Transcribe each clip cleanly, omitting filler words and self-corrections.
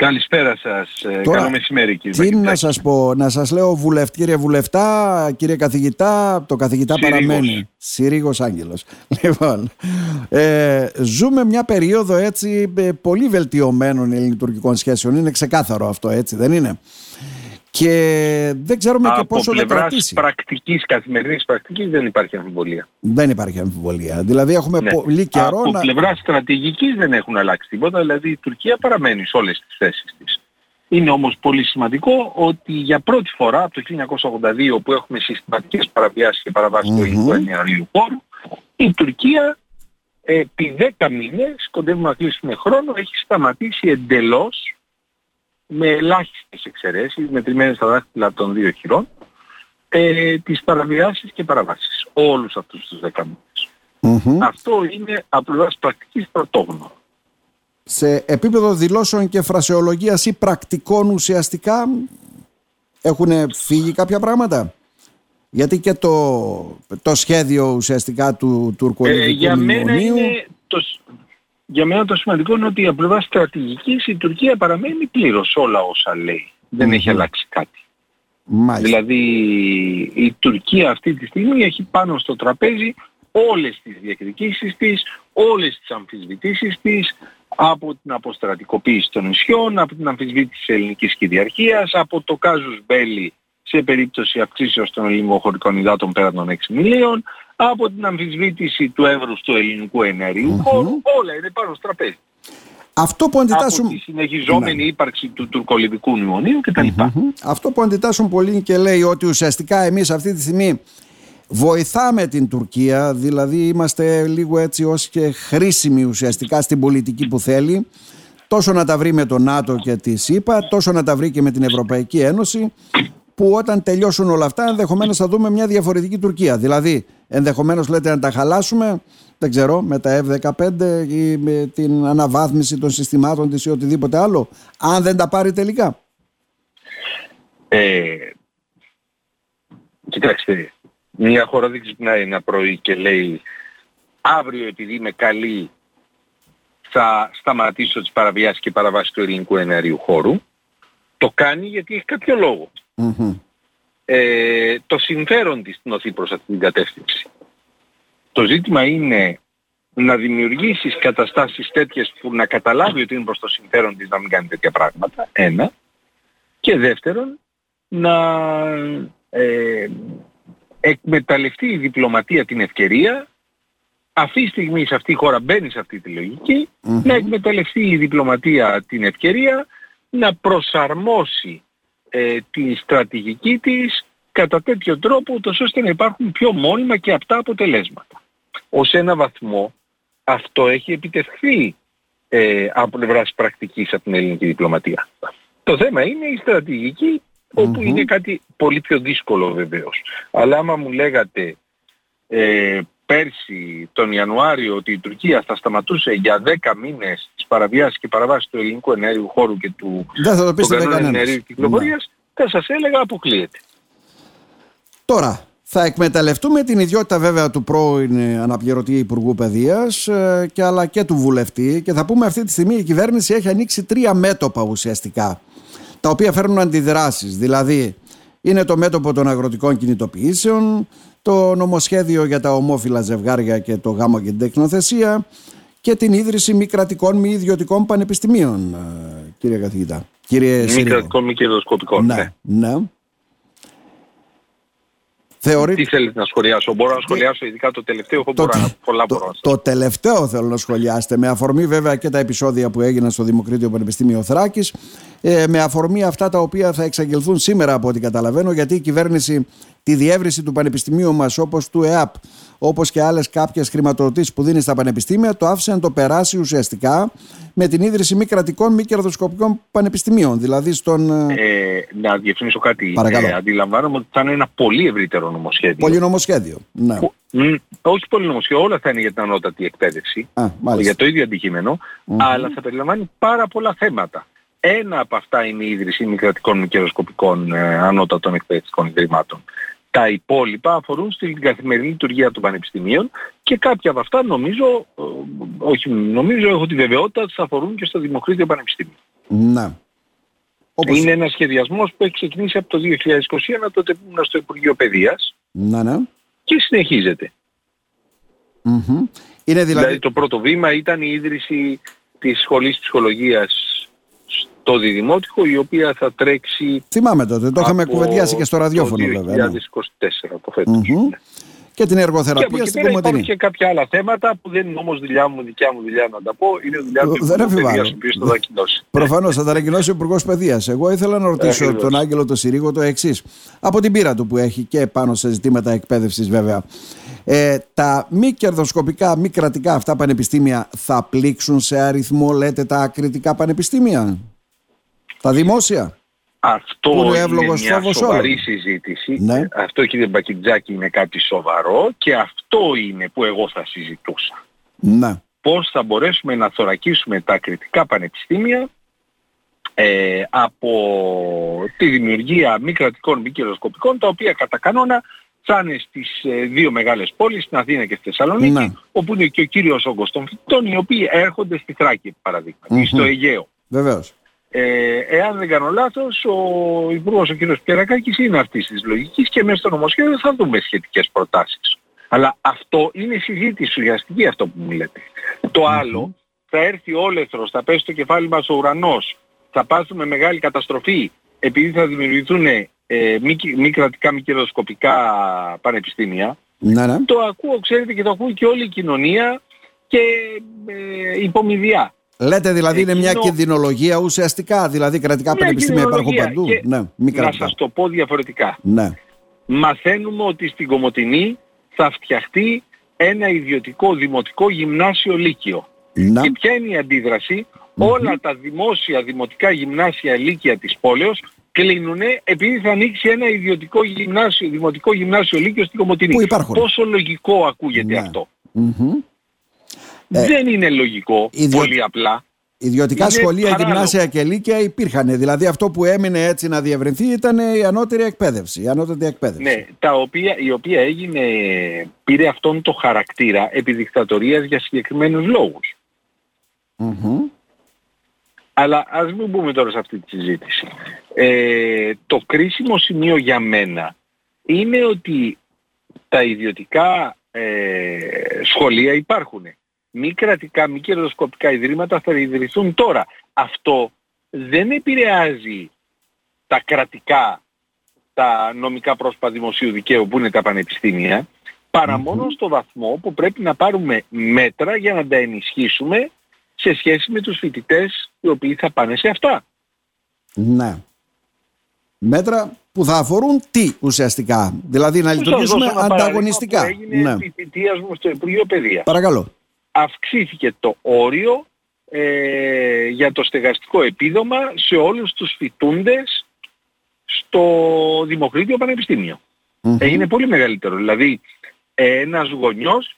Καλησπέρα σας. Τώρα, καλό μεσημέρι, κύριε Βαγγελάκη. Τι να σας πω, να σας λέω κύριε Βουλευτά, κύριε Καθηγητά, το Καθηγητά Συρίγος παραμένει. Συρίγος Άγγελος. Λοιπόν, ζούμε μια περίοδο έτσι πολύ βελτιωμένων ελληνικουτουρκικών σχέσεων. Είναι ξεκάθαρο αυτό, έτσι δεν είναι? Και δεν ξέρουμε και πόσο θα κρατήσει. Από πλευράς καθημερινής πρακτικής δεν υπάρχει αμφιβολία. Δεν υπάρχει αμφιβολία. Δηλαδή έχουμε πολύ καιρό. Από πλευράς στρατηγικής δεν έχουν αλλάξει τίποτα. Δηλαδή η Τουρκία παραμένει σε όλες τις θέσεις της. Είναι όμως πολύ σημαντικό ότι για πρώτη φορά από το 1982 που έχουμε συστηματικές παραβιάσεις και παραβάσεις του ελληνικού εναέριου χώρου, η Τουρκία επί 10 μήνες, κοντεύουμε να κλείσουμε χρόνο, έχει σταματήσει εντελώς, με ελάχιστες εξαιρέσεις, μετρημένες στα δάχτυλα των δύο χειρών, τις παραβιάσεις και παραβάσεις. Όλους αυτούς τους 10 μήνες. Αυτό είναι απλώς πρακτικής πρωτόγνωρο. Σε επίπεδο δηλώσεων και φρασεολογίας ή πρακτικών ουσιαστικά έχουν φύγει κάποια πράγματα? Γιατί και το σχέδιο ουσιαστικά του τουρκο-ελληνικού μνημονίου... Για μένα το σημαντικό είναι ότι από πλευράς στρατηγικής η Τουρκία παραμένει πλήρως όλα όσα λέει. Δεν έχει αλλάξει κάτι. Μάλιστα. Δηλαδή η Τουρκία αυτή τη στιγμή έχει πάνω στο τραπέζι όλες τις διεκδικήσεις της, όλες τις αμφισβητήσεις της, από την αποστρατικοποίηση των νησιών, από την αμφισβήτηση της ελληνικής κυριαρχίας, από το κάζους μπέλι σε περίπτωση αυξήσεως των ελληνικοχωρικών υδάτων πέραν των 6 μιλίων, από την αμφισβήτηση του εύρους του ελληνικού εναέριου χώρου, όλα είναι πάνω στο τραπέζι. Αυτό που αντιτάσσουν... Από τη συνεχιζόμενη ύπαρξη του τουρκολιβικού μνημονίου κτλ. Αυτό που αντιτάσσουν πολλοί και λέει ότι ουσιαστικά εμείς αυτή τη στιγμή βοηθάμε την Τουρκία, δηλαδή είμαστε λίγο έτσι ως και χρήσιμοι ουσιαστικά στην πολιτική που θέλει, τόσο να τα βρει με το ΝΑΤΟ και τη ΣΥΠΑ, τόσο να τα βρει και με την Ευρωπαϊκή Ένωση, που όταν τελειώσουν όλα αυτά ενδεχομένως θα δούμε μια διαφορετική Τουρκία. Δηλαδή ενδεχομένως λέτε να τα χαλάσουμε, δεν ξέρω, με τα F-15 ή με την αναβάθμιση των συστημάτων της ή οτιδήποτε άλλο, αν δεν τα πάρει τελικά. Κοιτάξτε, μια χώρα δεν ξυπνάει ένα πρωί και λέει αύριο επειδή είμαι καλή θα σταματήσω τις παραβιάσεις και παραβάσεις του ελληνικού εναερίου χώρου. Το κάνει γιατί έχει κάποιο λόγο. Το συμφέρον της νοθεί προς αυτή την κατεύθυνση. Το ζήτημα είναι να δημιουργήσεις καταστάσεις τέτοιες που να καταλάβει ότι είναι προς το συμφέρον της να μην κάνει τέτοια πράγματα, ένα, και δεύτερον να εκμεταλλευτεί η διπλωματία την ευκαιρία, αυτή τη στιγμή σε αυτή η χώρα μπαίνει σε αυτή τη λογική, να εκμεταλλευτεί η διπλωματία την ευκαιρία να προσαρμόσει τη στρατηγική της κατά τέτοιο τρόπο ούτως ώστε να υπάρχουν πιο μόνιμα και απτά αποτελέσματα. Ως ένα βαθμό αυτό έχει επιτευχθεί από πλευράς πρακτικής από την ελληνική διπλωματία. Το θέμα είναι η στρατηγική όπου είναι κάτι πολύ πιο δύσκολο βεβαίως. Αλλά άμα μου λέγατε πέρσι τον Ιανουάριο ότι η Τουρκία θα σταματούσε για 10 μήνες τις παραβιάσεις και παραβάσεις του ελληνικού εναέριου χώρου και του κανόνα εναερίου κυκλοφορίας, θα σας έλεγα αποκλείεται. Τώρα, θα εκμεταλλευτούμε την ιδιότητα βέβαια του πρώην αναπληρωτή Υπουργού Παιδείας αλλά και του βουλευτή και θα πούμε αυτή τη στιγμή η κυβέρνηση έχει ανοίξει τρία μέτωπα ουσιαστικά τα οποία φέρνουν αντιδράσεις. Δηλαδή είναι το μέτωπο των αγροτικών κινητοποιήσεων, το νομοσχέδιο για τα ομόφυλα ζευγάρια και το γάμο και την τεκνοθεσία και την ίδρυση μη κρατικών, μη ιδιωτικών πανεπιστημίων, κύριε Καθηγητά. Κύριε Συρίγο. Μη κρατικών, μη κερδοσκοπικών. Ναι. Τι θέλετε να σχολιάσω? Μπορώ να σχολιάσω ειδικά το τελευταίο? Το τελευταίο θέλω να σχολιάσετε, με αφορμή βέβαια και τα επεισόδια που έγιναν στο Δημοκρίτειο Πανεπιστήμιο Θράκης, με αφορμή αυτά τα οποία θα εξαγγελθούν σήμερα από ό,τι καταλαβαίνω, γιατί η κυβέρνηση τη διεύρυνση του πανεπιστημίου μας, όπως του ΕΑΠ, όπως και άλλες κάποιες χρηματοδοτήσεις που δίνει στα πανεπιστήμια, το άφησε να το περάσει ουσιαστικά με την ίδρυση μη κρατικών, μη κερδοσκοπικών πανεπιστημίων. Δηλαδή στον... να διευθυνήσω κάτι. Αντιλαμβάνομαι ότι θα είναι ένα πολύ ευρύτερο νομοσχέδιο. Πολυνομοσχέδιο. Ναι. Όχι πολυνομοσχέδιο, όλα θα είναι για την ανώτατη εκπαίδευση, για το ίδιο αντικείμενο, αλλά θα περιλαμβάνει πάρα πολλά θέματα. Ένα από αυτά είναι η ίδρυση μη κρατικών, μη κερδοσκοπικών ανώτατων εκπαιδευτικών ιδρυμάτων. Τα υπόλοιπα αφορούν στην καθημερινή λειτουργία των πανεπιστημίων και κάποια από αυτά νομίζω, έχω τη βεβαιότητα ότι θα αφορούν και στο Δημοκρίτειο Πανεπιστήμιο. Να. Όπως... Είναι ένας σχεδιασμός που έχει ξεκινήσει από το 2021, τότε που ήμουν στο Υπουργείο Παιδείας. Να, ναι. Και συνεχίζεται. Mm-hmm. Είναι δηλαδή το πρώτο βήμα ήταν η ίδρυση της σχολής ψυχολογίας στο Διδημότυχο, η οποία θα τρέξει... Θυμάμαι τότε, το είχαμε κουβεντιάσει και στο ραδιόφωνο βέβαια. Το 2024 το φέτος. Mm-hmm. Και την εργοθεραπεία στην Κομωτινή. Υπάρχουν και κάποια άλλα θέματα που δεν είναι όμως δικιά μου δουλειά να τα πω. Είναι δουλειά του Υπουργού Παιδείας, ο οποίος θα τα ανακοινώσει. Προφανώς θα τα ανακοινώσει ο Υπουργός Παιδείας. Εγώ ήθελα να ρωτήσω τον Άγγελο τον Συρίγο το εξής. Από την πείρα του που έχει και πάνω σε ζητήματα εκπαίδευσης βέβαια. Τα μη κερδοσκοπικά, μη κρατικά αυτά πανεπιστήμια θα πλήξουν σε αριθμό, λέτε, τα ακριτικά πανεπιστήμια, τα δημόσια? Αυτό είναι μια σοβαρή συζήτηση. Ναι. Αυτό, κύριε Μπακιντζάκη, είναι κάτι σοβαρό και αυτό είναι που εγώ θα συζητούσα. Ναι. Πώς θα μπορέσουμε να θωρακίσουμε τα ακριτικά πανεπιστήμια από τη δημιουργία μη κρατικών, μη κερδοσκοπικών, τα οποία κατά κανόνα φτάνε στις δύο μεγάλες πόλεις, στην Αθήνα και στη Θεσσαλονίκη, ναι, όπου είναι και ο κύριος όγκος των φοιτητών, οι οποίοι έρχονται στη Θράκη, παραδείγμα, ή στο Αιγαίο. Βεβαίως. Εάν δεν κάνω λάθος, ο Υπουργός, ο κ. Πιερακάκης, είναι αυτής της λογικής και μέσα στο νομοσχέδιο θα δούμε σχετικές προτάσεις. Αλλά αυτό είναι συζήτηση ουσιαστική, αυτό που μου λέτε. Το άλλο, θα έρθει όλεθρος, θα πέσει το κεφάλι μας ο ουρανός, θα πάσουμε μεγάλη καταστροφή επειδή θα δημιουργηθούν μη κρατικά, μη κερδοσκοπικά πανεπιστήμια. Να, ναι. Το ακούω, ξέρετε, και το ακούει και όλη η κοινωνία και υπομοιβιά. Λέτε δηλαδή είναι μια κινδυνολογία ουσιαστικά, δηλαδή κρατικά πανεπιστήμια υπάρχουν παντού. Και ναι, να σας το πω διαφορετικά. Ναι. Μαθαίνουμε ότι στην Κομωτινή θα φτιαχτεί ένα ιδιωτικό δημοτικό γυμνάσιο λύκειο. Ναι. Και ποια είναι η αντίδραση? Όλα τα δημόσια δημοτικά γυμνάσια λύκεια της πόλεως κλείνουν επειδή θα ανοίξει ένα ιδιωτικό γυμνάσιο, δημοτικό γυμνάσιο λύκειο στην Κομωτινή. Πόσο λογικό ακούγεται αυτό? Δεν είναι λογικό, πολύ απλά. Ιδιωτικά είναι σχολεία, γυμνάσια και λύκεια υπήρχαν. Δηλαδή αυτό που έμεινε έτσι να διευρυνθεί ήταν η ανώτερη εκπαίδευση. Η ανώτερη εκπαίδευση. Ναι, η οποία πήρε αυτόν το χαρακτήρα επιδικτατορίας για συγκεκριμένους λόγους. Mm-hmm. Αλλά ας μην μπούμε τώρα σε αυτή τη συζήτηση. Το κρίσιμο σημείο για μένα είναι ότι τα ιδιωτικά σχολεία υπάρχουν. Μη κρατικά, μη κερδοσκοπικά ιδρύματα θα ιδρυθούν τώρα. Αυτό δεν επηρεάζει τα κρατικά, τα νομικά πρόσωπα δημοσίου δικαίου που είναι τα πανεπιστήμια, παρά μόνο στο βαθμό που πρέπει να πάρουμε μέτρα για να τα ενισχύσουμε σε σχέση με τους φοιτητές οι οποίοι θα πάνε σε αυτά. Ναι. Μέτρα που θα αφορούν τι ουσιαστικά? Δηλαδή να λειτουργήσουμε ανταγωνιστικά. Αυτό έγινε τη θητείας μου στο Υπουργείο Παιδείας. Παρακαλώ. Αυξήθηκε το όριο για το στεγαστικό επίδομα σε όλους τους φοιτούντες στο Δημοκρίτειο Πανεπιστήμιο. Είναι πολύ μεγαλύτερο. Δηλαδή ένας γονιός,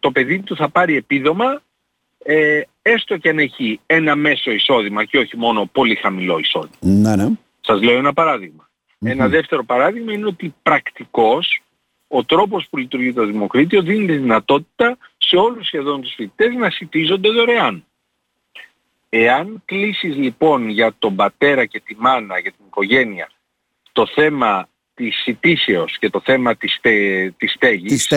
το παιδί του θα πάρει επίδομα έστω και αν έχει ένα μέσο εισόδημα και όχι μόνο πολύ χαμηλό εισόδημα. Να, ναι. Σας λέω ένα παράδειγμα. Ένα δεύτερο παράδειγμα είναι ότι πρακτικός ο τρόπος που λειτουργεί το Δημοκρίτειο δίνει τη δυνατότητα σε όλους σχεδόν τους φοιτητές να σιτίζονται δωρεάν. Εάν κλείσεις λοιπόν για τον πατέρα και τη μάνα, για την οικογένεια, το θέμα της σιτήσεως και το θέμα της στέγης,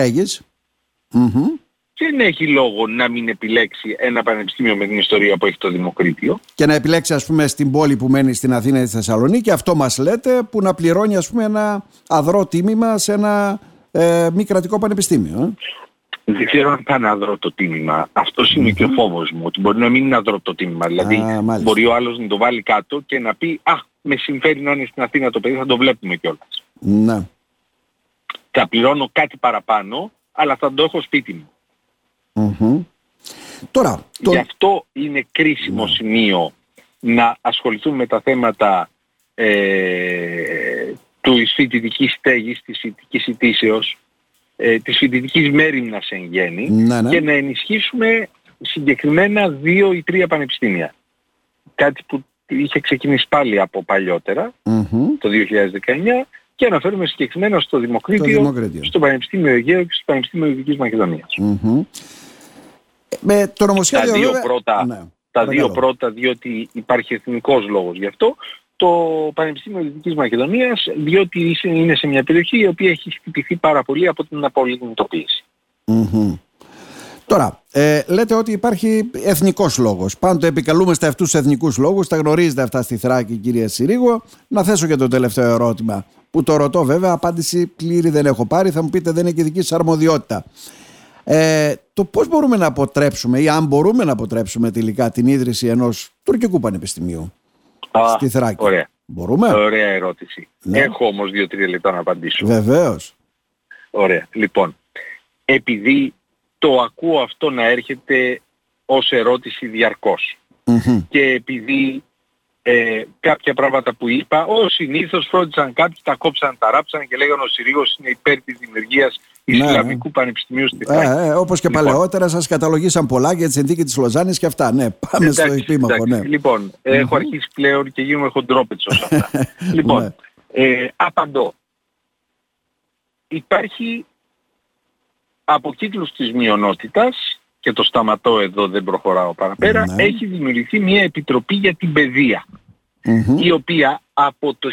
δεν έχει λόγο να μην επιλέξει ένα πανεπιστήμιο με την ιστορία που έχει το Δημοκρίτειο. Και να επιλέξει, ας πούμε, στην πόλη που μένει, στην Αθήνα ή στη Θεσσαλονίκη, αυτό μας λέτε, που να πληρώνει, ας πούμε, ένα αδρό τίμημα σε ένα μη κρατικό πανεπιστήμιο. Δεν ξέρω αν θα είναι αδρό το τίμημα. Αυτός είναι και ο φόβος μου, ότι μπορεί να μην είναι αδρό το τίμημα. Δηλαδή, μπορεί ο άλλος να το βάλει κάτω και να πει «Αχ, με συμφέρει να είναι στην Αθήνα το παιδί, θα το βλέπουμε κιόλας». Ναι. Θα πληρώνω κάτι παραπάνω, αλλά θα το έχω σπίτι μου. Τώρα, γι' αυτό είναι κρίσιμο σημείο να ασχοληθούμε με τα θέματα του φοιτητικής στέγης, της φοιτητικής ιτήσεως, της φοιτητικής μέριμνας εν γέννη, και να ενισχύσουμε συγκεκριμένα 2 ή 3 πανεπιστήμια. Κάτι που είχε ξεκινήσει πάλι από παλιότερα, το 2019, και αναφέρουμε συγκεκριμένα στο Δημοκρίτειο, στο Πανεπιστήμιο Αιγαίο και στο Πανεπιστήμιο Δυτικής Μακεδονίας. Με το νομοσχέδιο, τα δύο πρώτα τα δύο πρώτα, διότι υπάρχει εθνικός λόγος γι' αυτό. Το Πανεπιστήμιο Δυτικής Μακεδονίας, διότι είναι σε μια περιοχή η οποία έχει χτυπηθεί πάρα πολύ από την απολιγνητοποίηση. Mm-hmm. Τώρα, λέτε ότι υπάρχει εθνικός λόγος. Πάντοτε επικαλούμαστε αυτούς τους εθνικούς λόγους, τα γνωρίζετε αυτά στη Θράκη, κυρία Συρίγο. Να θέσω και το τελευταίο ερώτημα, που το ρωτώ βέβαια, απάντηση πλήρη δεν έχω πάρει, θα μου πείτε δεν είναι και δική σας αρμοδιότητα. Το πώς μπορούμε να αποτρέψουμε ή αν μπορούμε να αποτρέψουμε τελικά την ίδρυση ενός τουρκικού πανεπιστημίου στη Θράκη. Ωραία. Μπορούμε. Ωραία ερώτηση. Ναι. Έχω όμως 2-3 λεπτά να απαντήσω. Βεβαίως. Ωραία. Λοιπόν, επειδή το ακούω αυτό να έρχεται ως ερώτηση διαρκώς mm-hmm. και επειδή κάποια πράγματα που είπα, ως συνήθως φρόντισαν κάποιοι, τα κόψαν, τα ράψαν και λέγανε ο Συρίγος είναι υπέρ της δημιουργίας Ισλαμικού Πανεπιστημίου στη Θράκη. Όπως και λοιπόν, παλαιότερα σας καταλογίσαν πολλά για τη συνθήκη της Λοζάνης και αυτά. Ναι, πάμε στο επίμαχο. Ναι. Λοιπόν, έχω αρχίσει πλέον και γίνομαι χοντρόπετσος αυτά. Λοιπόν, απαντώ. Υπάρχει από κύκλους της μειονότητας, και το σταματώ εδώ, δεν προχωράω παραπέρα, ναι. έχει δημιουργηθεί μια επιτροπή για την παιδεία, η οποία από το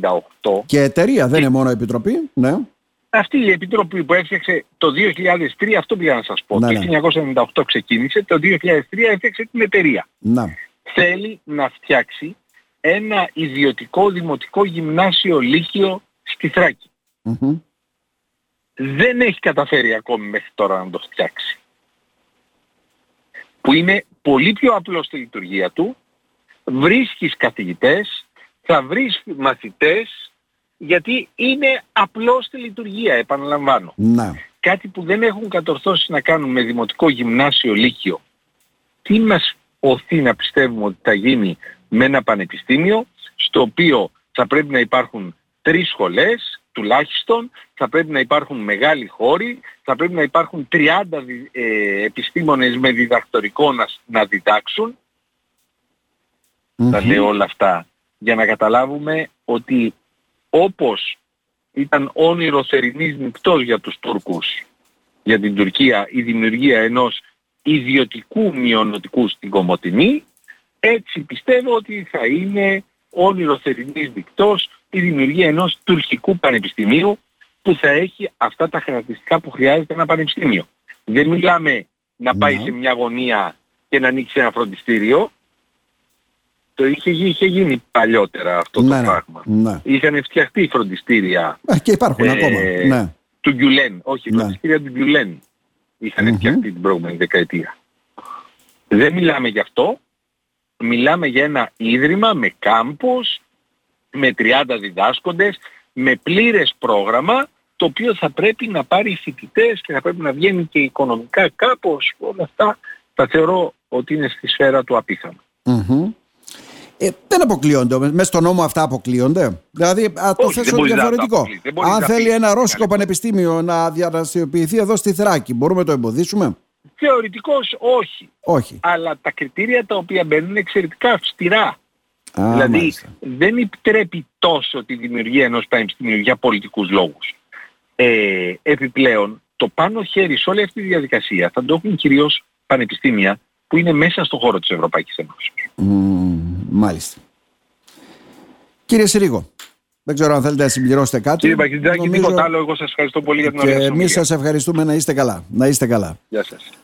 1998... Και εταιρεία, δεν είναι μόνο επιτροπή, ναι. Αυτή η επιτροπή που έφτιαξε το 2003, αυτό πήγα να σας πω, το 1998 ξεκίνησε, το 2003 έφτιαξε την εταιρεία. Ναι. Θέλει να φτιάξει ένα ιδιωτικό δημοτικό γυμνάσιο λύκειο στη Θράκη. Δεν έχει καταφέρει ακόμη μέχρι τώρα να το φτιάξει. Που είναι πολύ πιο απλό στη λειτουργία του. Βρίσκεις καθηγητές, θα βρεις μαθητές, γιατί είναι απλό στη λειτουργία, επαναλαμβάνω. Να. Κάτι που δεν έχουν κατορθώσει να κάνουν με δημοτικό γυμνάσιο λύκειο. Τι μας οθεί να πιστεύουμε ότι θα γίνει με ένα πανεπιστήμιο, στο οποίο θα πρέπει να υπάρχουν 3 σχολές, τουλάχιστον, θα πρέπει να υπάρχουν μεγάλοι χώροι, θα πρέπει να υπάρχουν 30 επιστήμονες με διδακτορικό να διδάξουν. Τα λέω όλα αυτά για να καταλάβουμε ότι όπως ήταν όνειρο θερινής νυχτός για τους Τούρκους, για την Τουρκία, η δημιουργία ενός ιδιωτικού μειονοτικού στην Κομοτηνή, έτσι πιστεύω ότι θα είναι όνειρο θερινής νυχτός η δημιουργία ενός τουρκικού πανεπιστημίου που θα έχει αυτά τα χαρακτηριστικά που χρειάζεται ένα πανεπιστήμιο. Δεν μιλάμε να πάει σε μια γωνία και να ανοίξει ένα φροντιστήριο. Το είχε γίνει παλιότερα αυτό το πράγμα. Ναι. Είχαν φτιαχτεί φροντιστήρια. Και υπάρχουν ακόμα. Ναι. Του Γκιουλέν. Όχι, φροντιστήρια του Γκιουλέν. Είχαν φτιαχτεί την προηγούμενη δεκαετία. Δεν μιλάμε γι' αυτό. Μιλάμε για ένα ίδρυμα με κάμπους, με 30 διδάσκοντες, με πλήρες πρόγραμμα, το οποίο θα πρέπει να πάρει φοιτητές και θα πρέπει να βγαίνει και οικονομικά κάπως. Όλα αυτά τα θεωρώ ότι είναι στη σφαίρα του απίθανου. Δεν αποκλείονται. Μέσα στον νόμο αυτά αποκλείονται. Δηλαδή, το θέσω διαφορετικό. Αν θέλει ένα ρώσικο πανεπιστήμιο να διαδραστηριοποιηθεί εδώ στη Θράκη, μπορούμε να το εμποδίσουμε. Θεωρητικώς όχι. Αλλά τα κριτήρια τα οποία μπαίνουν είναι εξαιρετικά αυστηρά. Δηλαδή δεν επιτρέπει τόσο τη δημιουργία ενός πανεπιστημίου για πολιτικούς λόγους. Επιπλέον, το πάνω χέρι σε όλη αυτή τη διαδικασία θα το έχουν κυρίως πανεπιστήμια που είναι μέσα στον χώρο της Ευρωπαϊκής Ένωσης. Μάλιστα. Κύριε Συρίγο, δεν ξέρω αν θέλετε να συμπληρώσετε κάτι. Κύριε Πακριτζάκη, τίποτα άλλο. Εγώ σας ευχαριστώ πολύ για την ωραία σας ομιλία. Εμείς σας ευχαριστούμε. Να είστε καλά. Γεια σας.